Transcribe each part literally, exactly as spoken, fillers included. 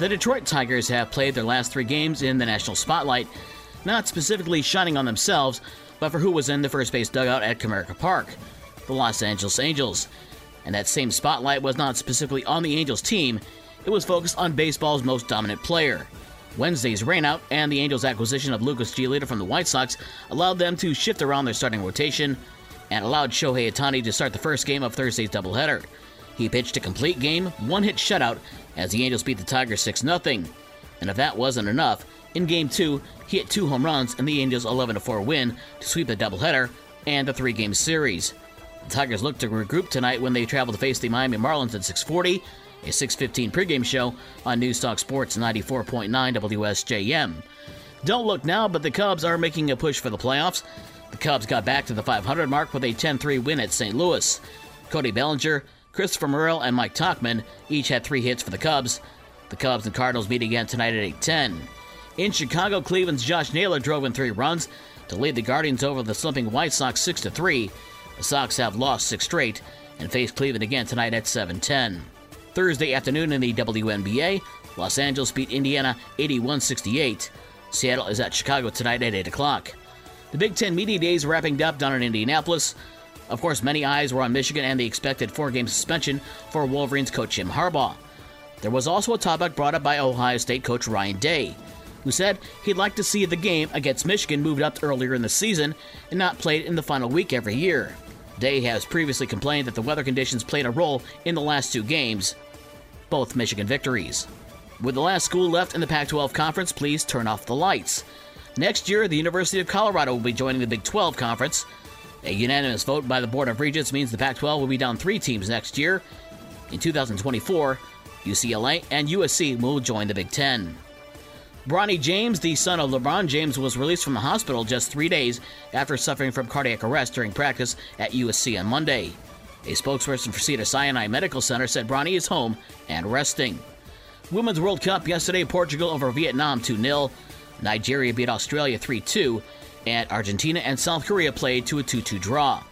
The Detroit Tigers have played their last three games in the national spotlight, not specifically shining on themselves, but for who was in the first base dugout at Comerica Park, the Los Angeles Angels. And that same spotlight was not specifically on the Angels team, it was focused on baseball's most dominant player. Wednesday's rainout and the Angels' acquisition of Lucas Giolito from the White Sox allowed them to shift around their starting rotation and allowed Shohei Ohtani to start the first game of Thursday's doubleheader. He pitched a complete game, one-hit shutout, as the Angels beat the Tigers six nothing. And if that wasn't enough, in Game two, he hit two home runs in the Angels' eleven to four win to sweep the doubleheader and the three-game series. The Tigers look to regroup tonight when they travel to face the Miami Marlins at six forty, a six fifteen pregame show on Newstalk Sports ninety-four point nine W S J M. Don't look now, but the Cubs are making a push for the playoffs. The Cubs got back to the five hundred mark with a ten three win at Saint Louis. Cody Bellinger, Christopher Murrell, and Mike Tauchman each had three hits for the Cubs. The Cubs and Cardinals meet again tonight at eight ten. In Chicago, Cleveland's Josh Naylor drove in three runs to lead the Guardians over the slumping White Sox six to three. The Sox have lost six straight and face Cleveland again tonight at seven ten. Thursday afternoon in the W N B A, Los Angeles beat Indiana eighty-one sixty-eight. Seattle is at Chicago tonight at eight o'clock. The Big Ten Media Days wrapping up down in Indianapolis. Of course, many eyes were on Michigan and the expected four-game suspension for Wolverines coach Jim Harbaugh. There was also a topic brought up by Ohio State coach Ryan Day, who said he'd like to see the game against Michigan moved up earlier in the season and not played in the final week every year. Day has previously complained that the weather conditions played a role in the last two games, both Michigan victories. With the last school left in the Pac twelve Conference, please turn off the lights. Next year, the University of Colorado will be joining the Big twelve Conference. A unanimous vote by the Board of Regents means the Pac twelve will be down three teams next year. In two thousand twenty-four, U C L A and U S C will join the Big Ten. Bronny James, the son of LeBron James, was released from the hospital just three days after suffering from cardiac arrest during practice at U S C on Monday. A spokesperson for Cedars-Sinai Medical Center said Bronny is home and resting. Women's World Cup yesterday, Portugal over Vietnam two nil. Nigeria beat Australia three two, and Argentina and South Korea played to a two two draw.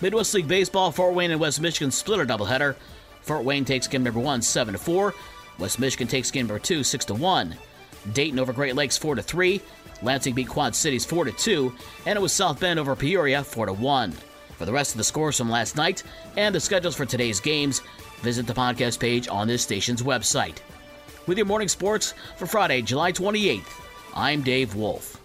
Midwest League Baseball, Fort Wayne and West Michigan split a doubleheader. Fort Wayne takes game number one, seven to four. West Michigan takes game number two, six to one. Dayton over Great Lakes four to three, Lansing beat Quad Cities four to two, and it was South Bend over Peoria four to one. For the rest of the scores from last night and the schedules for today's games, visit the podcast page on this station's website. With your morning sports for Friday, July twenty-eighth, I'm Dave Wolf.